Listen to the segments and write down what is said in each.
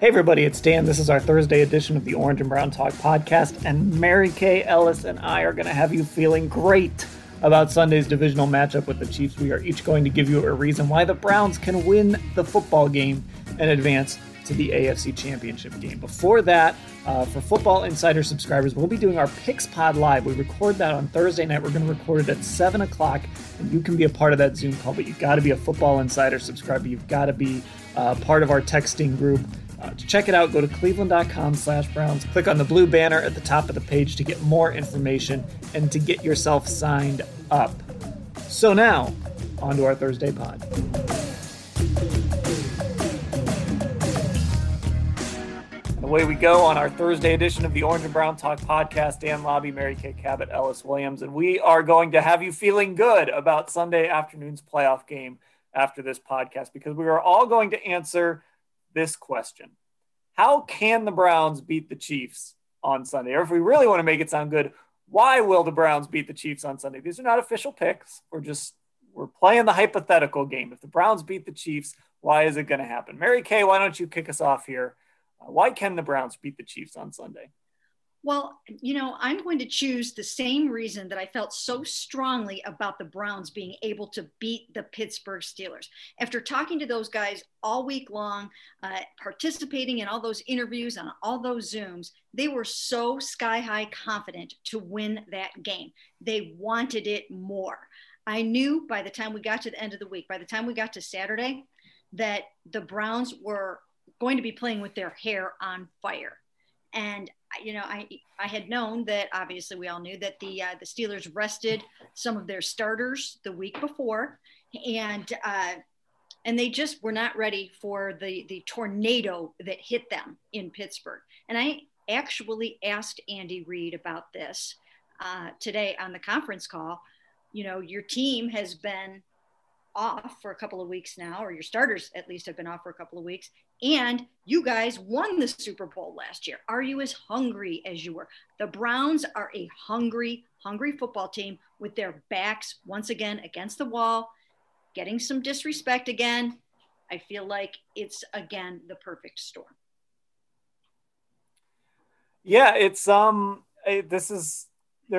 Hey everybody, it's Dan. This is our Thursday edition of the Orange and Brown Talk podcast, and Mary Kay, Ellis, and I are going to have you feeling great about Sunday's divisional matchup with the Chiefs. We are each going to give you a reason why the Browns can win the football game and advance to the AFC Championship game. Before that, for Football Insider subscribers, we'll be doing our Picks Pod Live. We record that on Thursday night. We're going to record it at 7 o'clock, and you can be a part of that Zoom call, but you've got to be a Football Insider subscriber. You've got to be part of our texting group. To check it out, go to Cleveland.com/Browns. Click on the blue banner at the top of the page to get more information and to get yourself signed up. So now, on to our Thursday pod. And away we go on our Thursday edition of the Orange and Brown Talk podcast. Dan Labbe, Mary Kay Cabot, Ellis Williams, and we are going to have you feeling good about Sunday afternoon's playoff game after this podcast, because we are all going to answer this question: how can the Browns beat the Chiefs on Sunday? Or if we really want to make it sound good, why will the Browns beat the Chiefs on Sunday? These are not official picks. We're playing the hypothetical game. If the Browns beat the Chiefs, why is it going to happen? Mary Kay, why don't you kick us off here? Why can the Browns beat the Chiefs on Sunday? Well, you know, I'm going to choose the same reason that I felt so strongly about the Browns being able to beat the Pittsburgh Steelers. After talking to those guys all week long, participating in all those interviews on all those Zooms, they were so sky-high confident to win that game. They wanted it more. I knew by the time we got to the end of the week, by the time we got to Saturday, that the Browns were going to be playing with their hair on fire. And, you know, I had known that, obviously we all knew that the Steelers rested some of their starters the week before, and they just were not ready for the tornado that hit them in Pittsburgh. And I actually asked Andy Reid about this today on the conference call. You know, your team has been off for a couple of weeks now, or your starters at least have been off for a couple of weeks, and you guys won the Super Bowl last year. Are you as hungry as you were? The Browns are a hungry, hungry football team with their backs once again against the wall, getting some disrespect again. I feel like it's again the perfect storm. Yeah, it's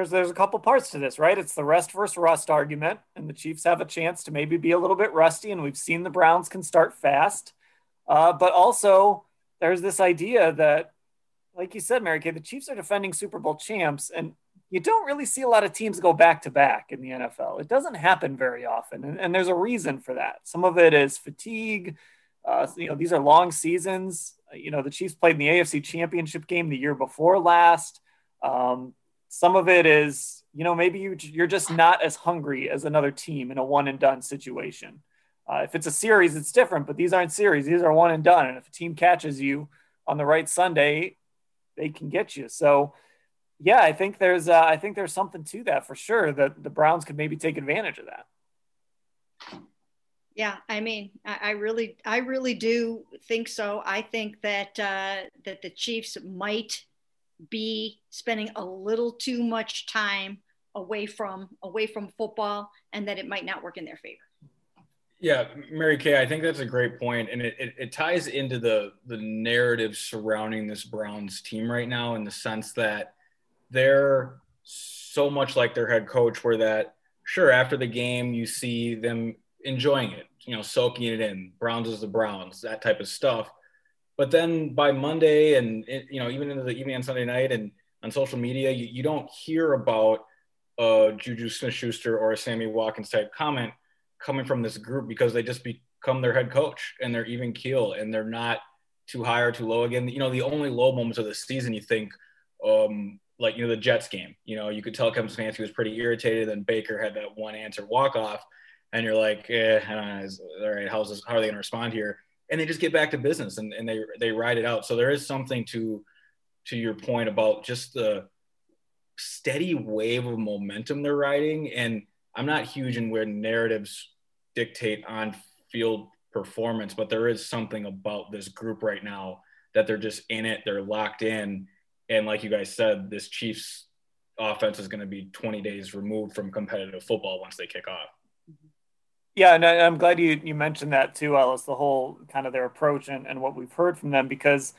there's a couple parts to this, right? It's the rest versus rust argument, and the Chiefs have a chance to maybe be a little bit rusty, and we've seen the Browns can start fast. But also there's this idea that, like you said, Mary Kay, the Chiefs are defending Super Bowl champs, and you don't really see a lot of teams go back to back in the NFL. It doesn't happen very often. And there's a reason for that. Some of it is fatigue. These are long seasons. You know, the Chiefs played in the AFC Championship game the year before last. Some of it is, you know, maybe you're just not as hungry as another team in a one and done situation. If it's a series, it's different, but these aren't series. These are one and done. And if a team catches you on the right Sunday, they can get you. So, yeah, I think there's something to that for sure, that the Browns could maybe take advantage of that. Yeah, I mean, I really do think so. I think that that the Chiefs might be spending a little too much time away from football, and that it might not work in their favor. Yeah, Mary Kay, I think that's a great point. And it ties into the narrative surrounding this Browns team right now, in the sense that they're so much like their head coach, where that, sure, after the game, you see them enjoying it, you know, soaking it in, Browns is the Browns, that type of stuff. But then by Monday and, you know, even into the evening on Sunday night and on social media, you don't hear about a Juju Smith-Schuster or a Sammy Watkins type comment coming from this group, because they just become their head coach and they're even keel and they're not too high or too low again. You know, the only low moments of the season, you think, like, you know, the Jets game, you know, you could tell Kevin Stefanski was pretty irritated, and Baker had that one answer walk-off, and you're like, I don't know, all right, how are they going to respond here? And they just get back to business and they ride it out. So there is something to your point about just the steady wave of momentum they're riding. And I'm not huge in where narratives dictate on field performance, but there is something about this group right now that they're just in it, they're locked in. And like you guys said, this Chiefs offense is going to be 20 days removed from competitive football once they kick off. Yeah, and I'm glad you mentioned that too, Ellis, the whole kind of their approach and what we've heard from them, because,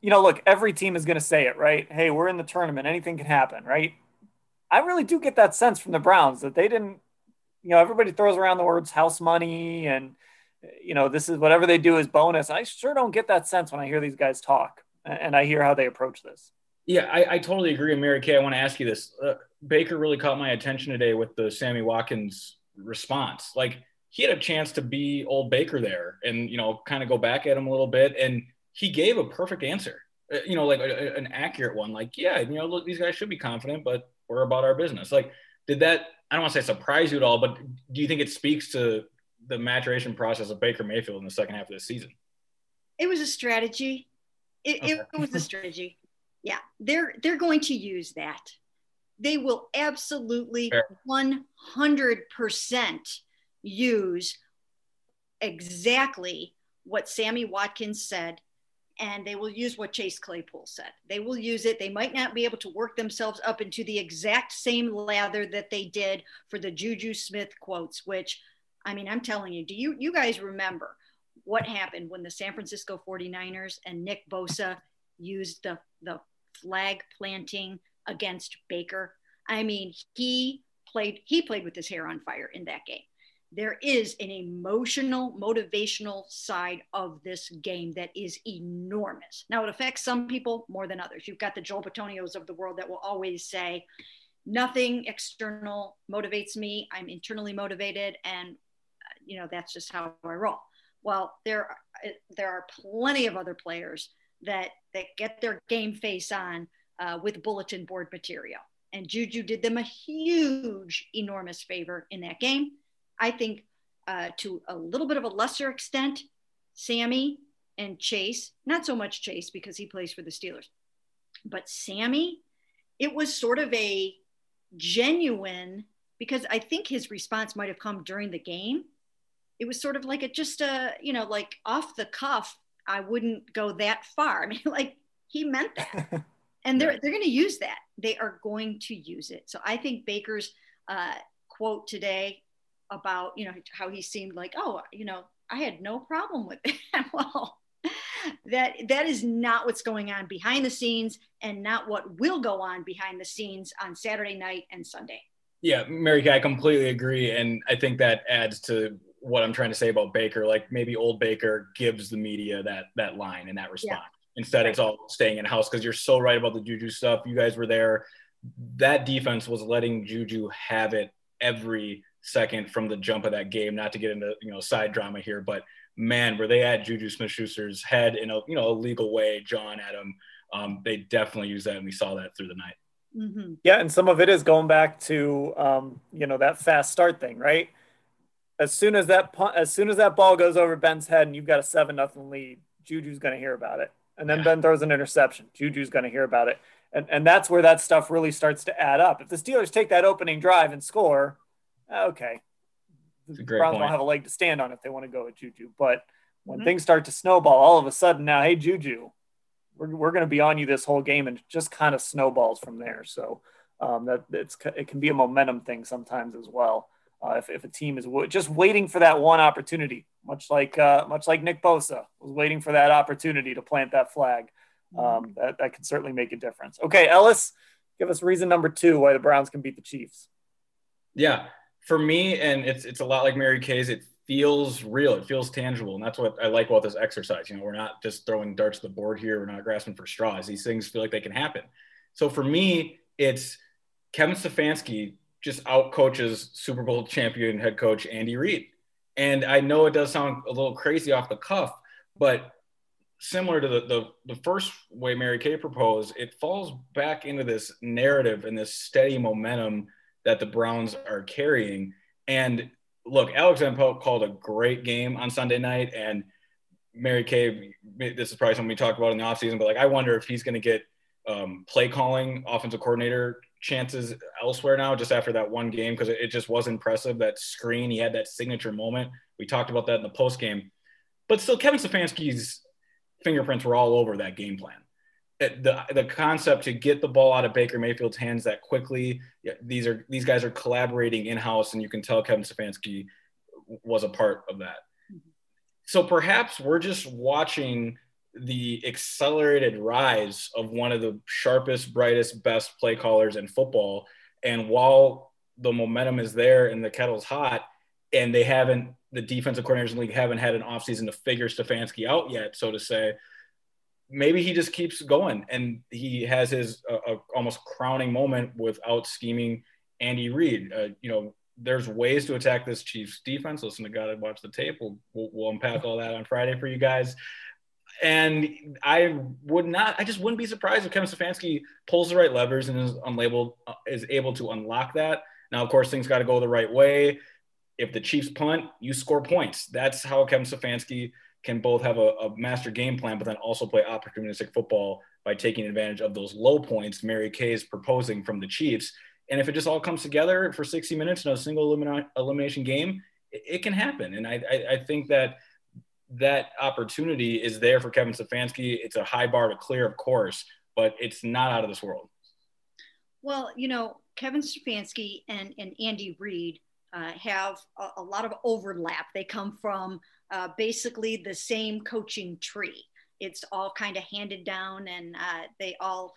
you know, look, every team is going to say it, right? Hey, we're in the tournament. Anything can happen, right? I really do get that sense from the Browns that they didn't, you know, everybody throws around the words house money and, you know, this is whatever they do is bonus. I sure don't get that sense when I hear these guys talk and I hear how they approach this. Yeah, I totally agree. And Mary Kay, I want to ask you this. Baker really caught my attention today with the Sammy Watkins response. Like, he had a chance to be old Baker there and, you know, kind of go back at him a little bit. And he gave a perfect answer, you know, like an accurate one. Like, yeah, you know, look, these guys should be confident, but we're about our business. Like, did that, I don't want to say surprise you at all, but do you think it speaks to the maturation process of Baker Mayfield in the second half of this season? It was a strategy. It was a strategy. Yeah, they're going to use that. They will absolutely 100% use exactly what Sammy Watkins said, and they will use what Chase Claypool said. They will use it. They might not be able to work themselves up into the exact same lather that they did for the Juju Smith quotes, which, I mean, I'm telling you, do you guys remember what happened when the San Francisco 49ers and Nick Bosa used the flag planting against Baker? I mean, he played with his hair on fire in that game. There is an emotional, motivational side of this game that is enormous. Now, it affects some people more than others. You've got the Joel Batonios of the world that will always say, nothing external motivates me. I'm internally motivated, and, you know, that's just how I roll. Well, there are plenty of other players that get their game face on with bulletin board material. And Juju did them a huge, enormous favor in that game. I think to a little bit of a lesser extent, Sammy and Chase, not so much Chase because he plays for the Steelers, but Sammy, it was sort of a genuine, because I think his response might've come during the game. It was sort of like you know, like off the cuff, I wouldn't go that far. I mean, like, he meant that. And they're going to use that. They are going to use it. So I think Baker's quote today about, you know, how he seemed like, oh, you know, I had no problem with that. Well, that is not what's going on behind the scenes, and not what will go on behind the scenes on Saturday night and Sunday. Yeah, Mary Kay, I completely agree. And I think that adds to what I'm trying to say about Baker. Like, maybe old Baker gives the media that line and that response. Yeah. Instead, it's all staying in-house, because you're so right about the Juju stuff. You guys were there. That defense was letting Juju have it every second from the jump of that game, not to get into, you know, side drama here. But, man, were they at Juju Smith-Schuster's head in a, you know, a legal way, John, Adam. They definitely used that, and we saw that through the night. Mm-hmm. Yeah, and some of it is going back to, you know, that fast start thing, right? As soon as that ball goes over Ben's head and you've got a 7-0 lead, Juju's going to hear about it. And then Ben throws an interception. Juju's going to hear about it. And that's where that stuff really starts to add up. If the Steelers take that opening drive and score, okay. The Browns will have a leg to stand on if they want to go with Juju. But when things start to snowball, all of a sudden now, hey, Juju, we're going to be on you this whole game, and it just kind of snowballs from there. So it can be a momentum thing sometimes as well. If a team is just waiting for that one opportunity, much like Nick Bosa was waiting for that opportunity to plant that flag, that can certainly make a difference. Okay, Ellis, give us reason number two why the Browns can beat the Chiefs. Yeah, for me, and it's a lot like Mary Kay's, it feels real. It feels tangible. And that's what I like about this exercise. You know, we're not just throwing darts at the board here. We're not grasping for straws. These things feel like they can happen. So for me, it's Kevin Stefanski just outcoaches Super Bowl champion head coach Andy Reid. And I know it does sound a little crazy off the cuff, but similar to the first way Mary Kay proposed, it falls back into this narrative and this steady momentum that the Browns are carrying. And look, Alex Van Pelt called a great game on Sunday night, and Mary Kay, this is probably something we talked about in the offseason, but like, I wonder if he's going to get play calling, offensive coordinator chances elsewhere now, just after that one game, because it just was impressive. That screen, he had that signature moment. We talked about that in the post game, but still, Kevin Stefanski's fingerprints were all over that game plan. The concept to get the ball out of Baker Mayfield's hands that quickly, these guys are collaborating in-house, and you can tell Kevin Stefanski was a part of that. So perhaps we're just watching the accelerated rise of one of the sharpest, brightest, best play callers in football. And while the momentum is there and the kettle's hot, and they haven't, the defensive coordinators in the league haven't had an offseason to figure Stefanski out yet, so to say, maybe he just keeps going and he has his almost crowning moment without scheming Andy Reid. You know, there's ways to attack this Chiefs defense. Listen to Gotta Watch the Tape. We'll unpack all that on Friday for you guys. And I just wouldn't be surprised if Kevin Stefanski pulls the right levers and is able to unlock that. Now, of course, things got to go the right way. If the Chiefs punt, you score points. That's how Kevin Stefanski can both have a master game plan, but then also play opportunistic football by taking advantage of those low points Mary Kay is proposing from the Chiefs. And if it just all comes together for 60 minutes in a single elimination game, it can happen. And I think that opportunity is there for Kevin Stefanski. It's a high bar to clear, of course, but it's not out of this world. Well, you know, Kevin Stefanski and Andy Reid have a lot of overlap. They come from basically the same coaching tree. It's all kind of handed down, and they all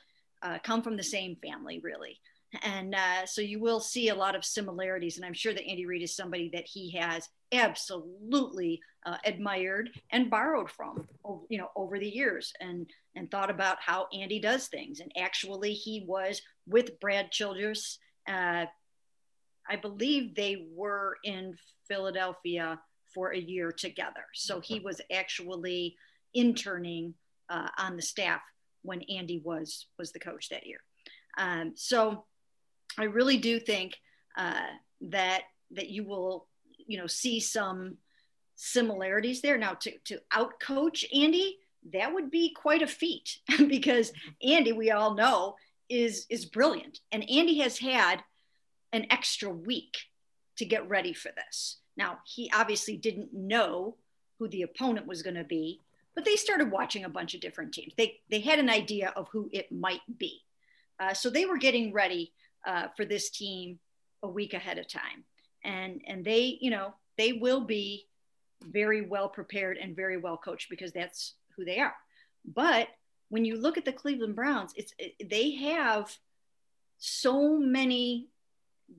come from the same family, really. And so you will see a lot of similarities, and I'm sure that Andy Reid is somebody that he has absolutely admired and borrowed from, you know, over the years, and thought about how Andy does things. And actually, he was with Brad Childress. I believe they were in Philadelphia for a year together. So he was actually interning on the staff when Andy was the coach that year. So I really do think that you will, you know, see some similarities there. Now, to outcoach Andy, that would be quite a feat because Andy, we all know, is brilliant. And Andy has had an extra week to get ready for this. Now, he obviously didn't know who the opponent was going to be, but they started watching a bunch of different teams. They had an idea of who it might be. So they were getting ready for this team a week ahead of time. And they, you know, they will be very well prepared and very well coached because that's who they are. But when you look at the Cleveland Browns, they have so many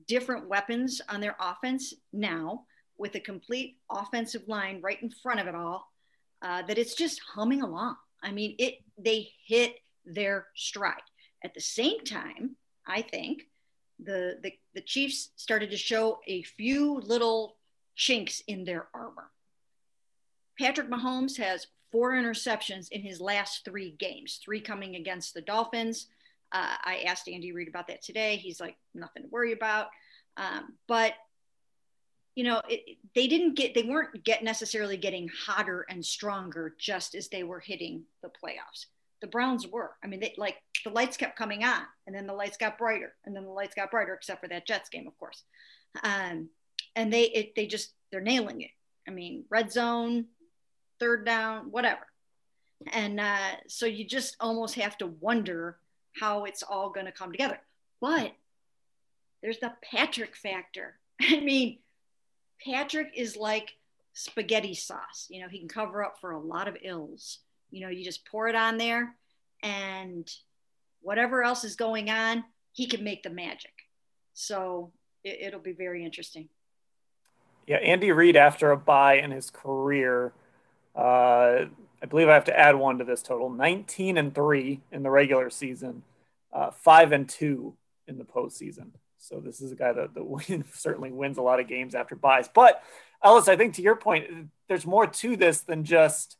different weapons on their offense now with a complete offensive line right in front of it all that it's just humming along. I mean, they hit their stride. At the same time, I think the Chiefs started to show a few little chinks in their armor. Patrick Mahomes has 4 interceptions in his last 3 games, 3 coming against the Dolphins. I asked Andy Reid about that today. He's like, nothing to worry about. But, you know, they weren't necessarily getting hotter and stronger just as they were hitting the playoffs. The Browns were. I mean, the lights kept coming on, and then the lights got brighter, and then the lights got brighter, except for that Jets game, of course. And they're nailing it. I mean, red zone, third down, whatever. And so you just almost have to wonder how it's all going to come together. But there's the Patrick factor. I mean, Patrick is like spaghetti sauce. You know, he can cover up for a lot of ills. You know, you just pour it on there, and whatever else is going on, he can make the magic. So it'll be very interesting. Yeah, Andy Reid after a bye in his career, I believe I have to add one to this total, 19-3 in the regular season, 5-2 in the postseason. So this is a guy that certainly wins a lot of games after buys. But Ellis, I think to your point, there's more to this than just,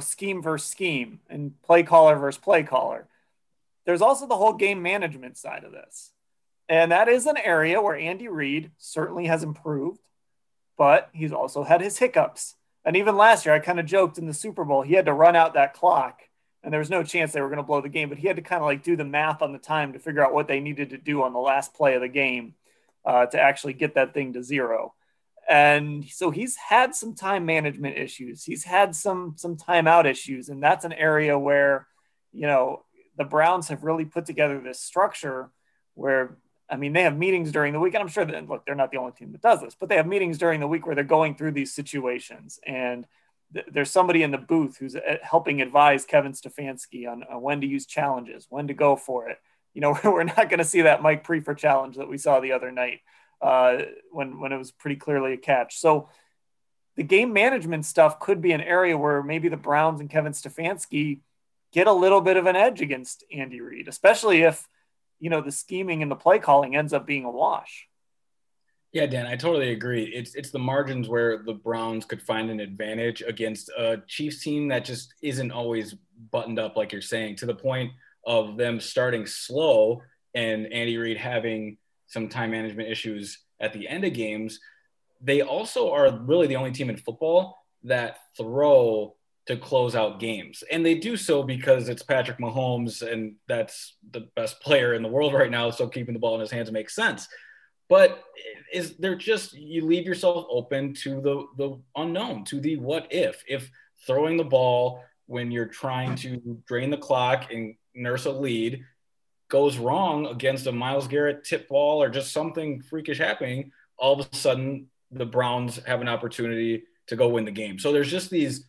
scheme versus scheme and play caller versus play caller. There's also the whole game management side of this. And that is an area where Andy Reid certainly has improved, but he's also had his hiccups. And even last year, I kind of joked in the Super Bowl, he had to run out that clock and there was no chance they were going to blow the game, but he had to kind of do the math on the time to figure out what they needed to do on the last play of the game to actually get that thing to zero. And so he's had some time management issues. He's had some timeout issues. And that's an area where, the Browns have really put together this structure where, they have meetings during the week, and I'm sure that, look, they're not the only team that does this, but they have meetings during the week where they're going through these situations. And there's somebody in the booth who's helping advise Kevin Stefanski on when to use challenges, when to go for it. We're not going to see that Mike Prefer challenge that we saw the other night when it was pretty clearly a catch. So the game management stuff could be an area where maybe the Browns and Kevin Stefanski get a little bit of an edge against Andy Reid, especially if, the scheming and the play calling ends up being a wash. Yeah, Dan, I totally agree. It's the margins where the Browns could find an advantage against a Chiefs team that just isn't always buttoned up, like you're saying, to the point of them starting slow and Andy Reid having some time management issues at the end of games. They also are really the only team in football that throw to close out games. And they do so because it's Patrick Mahomes and that's the best player in the world right now. So keeping the ball in his hands makes sense, but you leave yourself open to the unknown, to the what if throwing the ball when you're trying to drain the clock and nurse a lead goes wrong against a Miles Garrett tip ball or just something freakish happening, all of a sudden the Browns have an opportunity to go win the game. So there's just these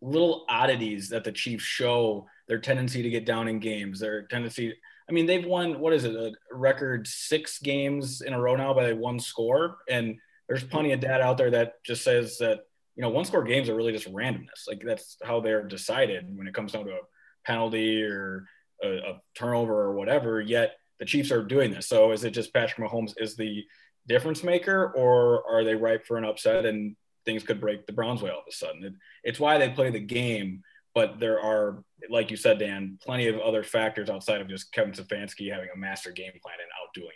little oddities that the Chiefs show, their tendency to get down in games, their tendency. They've won, a record 6 games in a row now by one score. And there's plenty of data out there that just says that, one score games are really just randomness. Like that's how they're decided when it comes down to a penalty or a turnover or whatever, yet the Chiefs are doing this. So is it just Patrick Mahomes is the difference maker, or are they ripe for an upset and things could break the Browns' way all of a sudden? It's why they play the game, but there are, like you said, Dan, plenty of other factors outside of just Kevin Stefanski having a master game plan and outdoing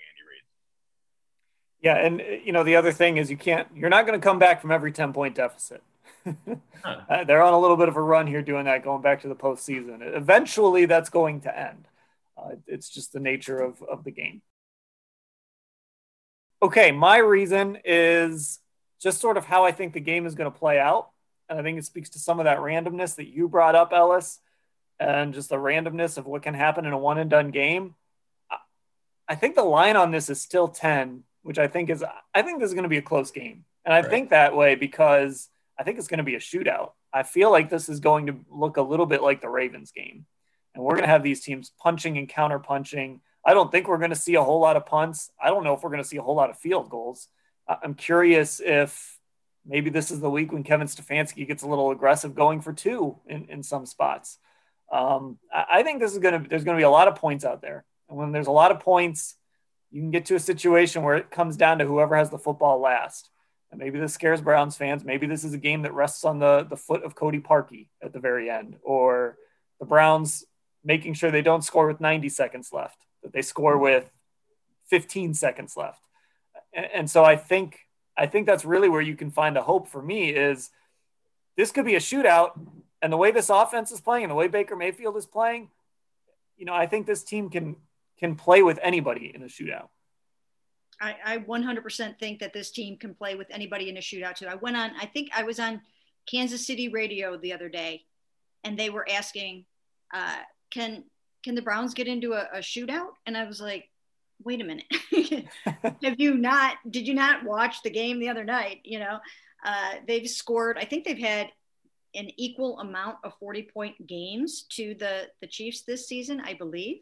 Andy Reid. Yeah, and, the other thing is you're not going to come back from every 10-point deficit. Huh. They're on a little bit of a run here doing that, going back to the postseason. Eventually, that's going to end. It's just the nature of the game. Okay, my reason is just sort of how I think the game is going to play out. And I think it speaks to some of that randomness that you brought up, Ellis, and just the randomness of what can happen in a one-and-done game. I think the line on this is still 10, which I think this is going to be a close game. And I think that way because I think it's going to be a shootout. I feel like this is going to look a little bit like the Ravens game. And we're going to have these teams punching and counter-punching. I don't think we're going to see a whole lot of punts. I don't know if we're going to see a whole lot of field goals. I'm curious if maybe this is the week when Kevin Stefanski gets a little aggressive going for 2 in some spots. I think there's going to be a lot of points out there. And when there's a lot of points, you can get to a situation where it comes down to whoever has the football last. And maybe this scares Browns fans. Maybe this is a game that rests on the foot of Cody Parkey at the very end, or the Browns making sure they don't score with 90 seconds left, that they score with 15 seconds left. And so I think that's really where you can find the hope for me is this could be a shootout, and the way this offense is playing and the way Baker Mayfield is playing, I think this team can play with anybody in a shootout. I 100% think that this team can play with anybody in a shootout too. I think I was on Kansas City radio the other day and they were asking, can the Browns get into a shootout? And I was like, wait a minute. Did you not watch the game the other night? They've scored, I think they've had an equal amount of 40-point games to the Chiefs this season, I believe.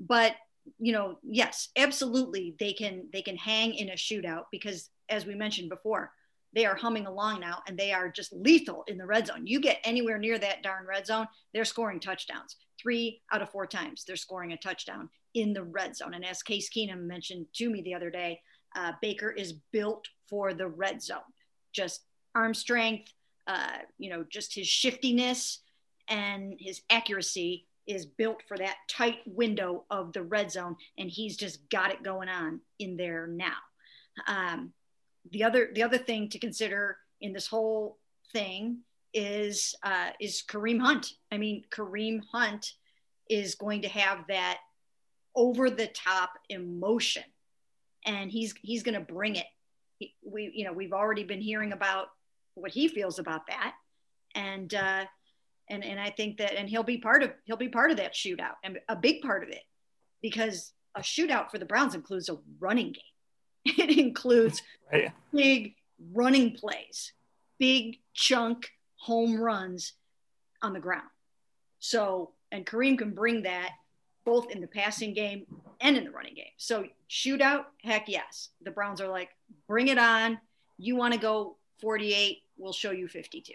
But, you know, yes, absolutely. They can hang in a shootout because, as we mentioned before, they are humming along now and they are just lethal in the red zone. You get anywhere near that darn red zone, they're scoring touchdowns. 3 out of 4 times they're scoring a touchdown in the red zone. And as Case Keenum mentioned to me the other day, Baker is built for the red zone. Just arm strength, just his shiftiness and his accuracy is built for that tight window of the red zone. And he's just got it going on in there now. The other thing to consider in this whole thing is Kareem Hunt. I mean, Kareem Hunt is going to have that over the top emotion, and he's going to bring it. We've already been hearing about what he feels about that. And I think that, and he'll be part of that shootout, and a big part of it, because a shootout for the Browns includes a running game. It includes big running plays, big chunk home runs on the ground. So, and Kareem can bring that both in the passing game and in the running game. So shootout, heck yes. The Browns are like, bring it on. You want to go 48, we'll show you 52.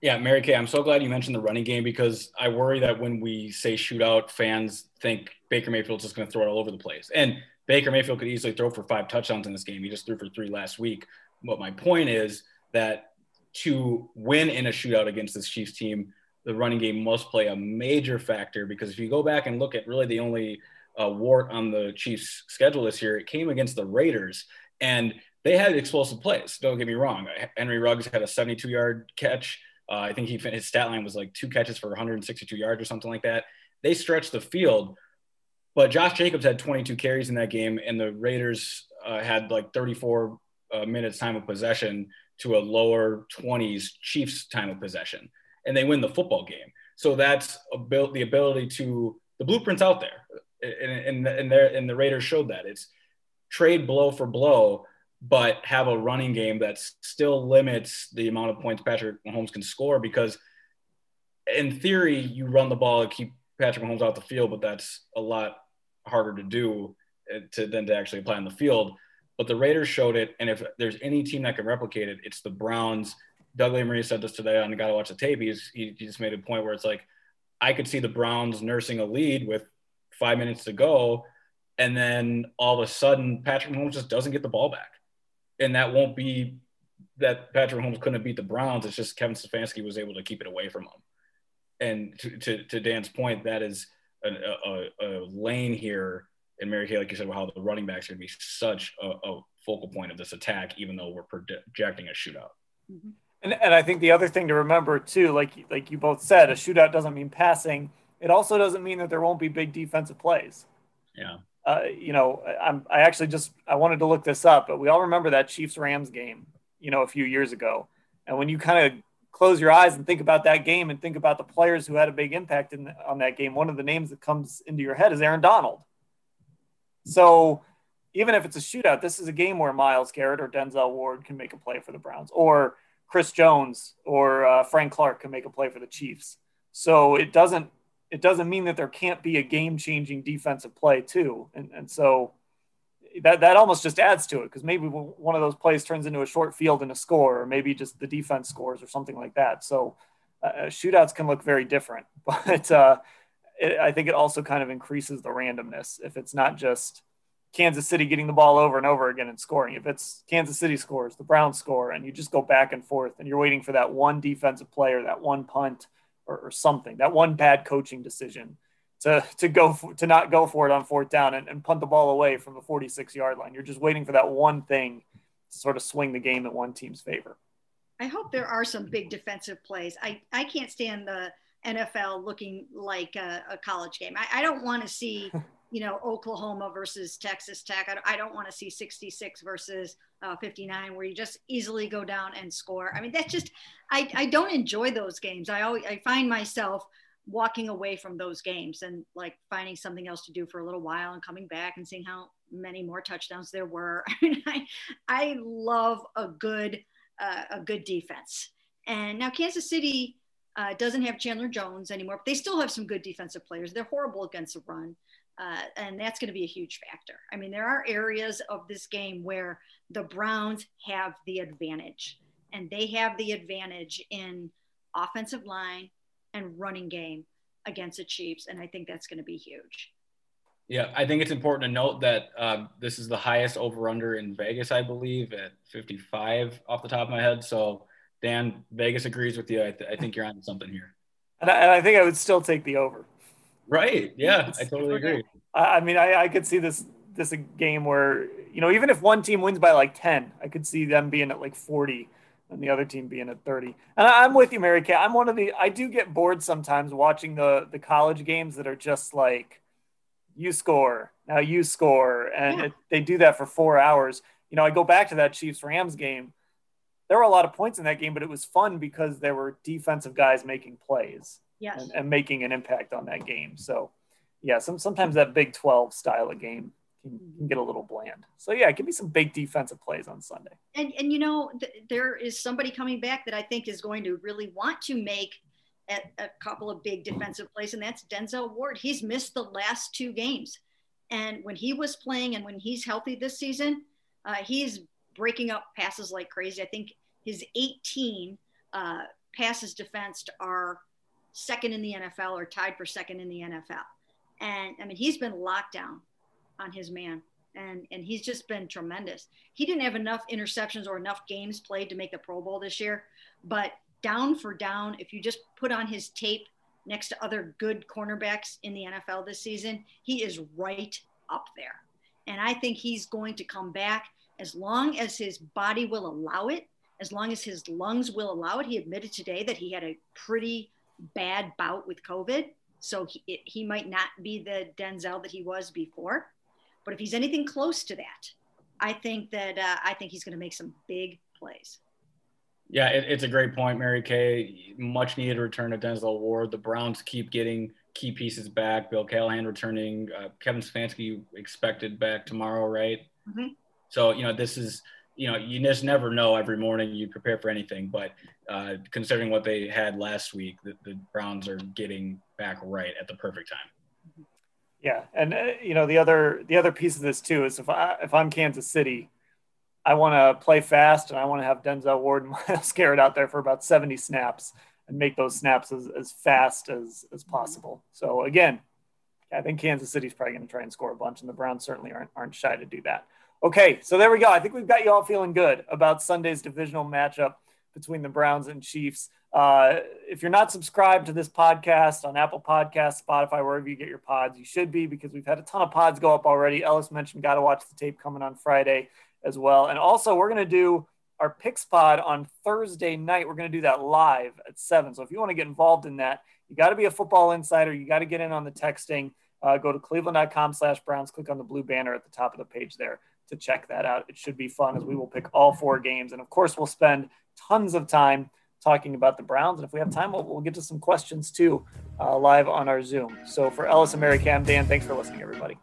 Yeah, Mary Kay, I'm so glad you mentioned the running game, because I worry that when we say shootout, fans think Baker Mayfield's just going to throw it all over the place. And Baker Mayfield could easily throw for 5 touchdowns in this game. He just threw for 3 last week. But my point is that to win in a shootout against this Chiefs team, the running game must play a major factor, because if you go back and look at really the only wart on the Chiefs' schedule this year, it came against the Raiders, and they had explosive plays. Don't get me wrong. Henry Ruggs had a 72-yard catch. I think his stat line was like 2 catches for 162 yards or something like that. They stretched the field. But Josh Jacobs had 22 carries in that game, and the Raiders had like 34 minutes time of possession to a lower 20s Chiefs time of possession, and they win the football game. So that's the ability to – the blueprint's out there, and the Raiders showed that. It's trade blow for blow, but have a running game that still limits the amount of points Patrick Mahomes can score, because in theory you run the ball and keep Patrick Mahomes out the field, but that's a lot – harder to do than to actually apply on the field. But the Raiders showed it, and if there's any team that can replicate it, it's the Browns. Doug Lamaree said this today on Gotta Watch the Tape. He just made a point where it's like, I could see the Browns nursing a lead with 5 minutes to go, and then all of a sudden Patrick Mahomes just doesn't get the ball back. And that won't be that Patrick Mahomes couldn't have beat the Browns. It's just Kevin Stefanski was able to keep it away from him. And to Dan's point, that is a lane here, and Mary Kay, like you said, how the running backs are going to be such a focal point of this attack, even though we're projecting a shootout. Mm-hmm. And I think the other thing to remember too, like you both said, a shootout doesn't mean passing. It also doesn't mean that there won't be big defensive plays. Yeah. I wanted to look this up, but we all remember that Chiefs-Rams game, a few years ago. And when you kind of close your eyes and think about that game and think about the players who had a big impact on that game, one of the names that comes into your head is Aaron Donald. So even if it's a shootout, this is a game where Miles Garrett or Denzel Ward can make a play for the Browns, or Chris Jones or Frank Clark can make a play for the Chiefs. So it doesn't mean that there can't be a game-changing defensive play too. And so that almost just adds to it, because maybe one of those plays turns into a short field and a score, or maybe just the defense scores or something like that. So shootouts can look very different, but I think it also kind of increases the randomness. If it's not just Kansas City getting the ball over and over again and scoring, if it's Kansas City scores, the Browns score, and you just go back and forth and you're waiting for that one defensive play or that one punt or something, that one bad coaching decision to not go for it on 4th down and punt the ball away from the 46-yard line. You're just waiting for that one thing to sort of swing the game in one team's favor. I hope there are some big defensive plays. I can't stand the NFL looking like a college game. I don't want to see, Oklahoma versus Texas Tech. I don't want to see 66 versus 59, where you just easily go down and score. I mean, that's just, I don't enjoy those games. I find myself walking away from those games and like finding something else to do for a little while and coming back and seeing how many more touchdowns there were. I mean, I love a good defense. And now Kansas City doesn't have Chandler Jones anymore, but they still have some good defensive players. They're horrible against the run. And that's going to be a huge factor. I mean, there are areas of this game where the Browns have the advantage, and they have the advantage in offensive line and running game against the Chiefs. And I think that's going to be huge. Yeah, I think it's important to note that this is the highest over-under in Vegas, I believe, at 55 off the top of my head. So, Dan, Vegas agrees with you. I think you're on something here. And I think I would still take the over. Right. Yeah, I totally agree. I mean, I could see this a game where, you know, even if one team wins by like 10, I could see them being at like 40 and the other team being at 30. And I'm with you, Mary Kay. I'm one of the – I do get bored sometimes watching the college games that are just like, you score, now you score. And they do that for 4 hours. You know, I go back to that Chiefs-Rams game. There were a lot of points in that game, but it was fun because there were defensive guys making plays. Yes. And making an impact on that game. So, yeah, sometimes that Big 12 style of game can get a little bland. So, yeah, give me some big defensive plays on Sunday. And you know, there is somebody coming back that I think is going to really want to make a couple of big defensive plays, and that's Denzel Ward. He's missed the last two games. And when he was playing and when he's healthy this season, he's breaking up passes like crazy. I think his 18 passes defensed are – second in the NFL or tied for second in the NFL. And I mean, he's been locked down on his man, and he's just been tremendous. He didn't have enough interceptions or enough games played to make the Pro Bowl this year, but down for down, if you just put on his tape next to other good cornerbacks in the NFL this season, he is right up there. And I think he's going to come back as long as his body will allow it, as long as his lungs will allow it. He admitted today that he had a pretty bad bout with COVID, so he might not be the Denzel that he was before, but if he's anything close to that, I think he's going to make some big plays. Yeah, it's a great point, Mary Kay. Much needed return of Denzel Ward. The Browns keep getting key pieces back. Bill Callahan returning. Kevin Stefanski expected back tomorrow, right? Mm-hmm. So you know, this is. You know, you just never know. Every morning you prepare for anything, but considering what they had last week, the Browns are getting back right at the perfect time. Yeah, and you know, the other piece of this too is if I'm Kansas City, I want to play fast and I want to have Denzel Ward and Miles Garrett out there for about 70 snaps and make those snaps as fast as possible. So again, I think Kansas City's probably going to try and score a bunch, and the Browns certainly aren't shy to do that. Okay, so there we go. I think we've got you all feeling good about Sunday's divisional matchup between the Browns and Chiefs. If you're not subscribed to this podcast on Apple Podcasts, Spotify, wherever you get your pods, you should be, because we've had a ton of pods go up already. Ellis mentioned Gotta Watch the Tape coming on Friday as well. And also, we're going to do our picks pod on Thursday night. We're going to do that live at 7. So if you want to get involved in that, you got to be a Football Insider. You got to get in on the texting. Go to Cleveland.com/Browns. Click on the blue banner at the top of the page there to check that out. It should be fun, as we will pick all four games. And of course, we'll spend tons of time talking about the Browns. And if we have time, we'll get to some questions too, live on our Zoom. So for Ellis and Mary Kay, I'm Dan. Thanks for listening, everybody.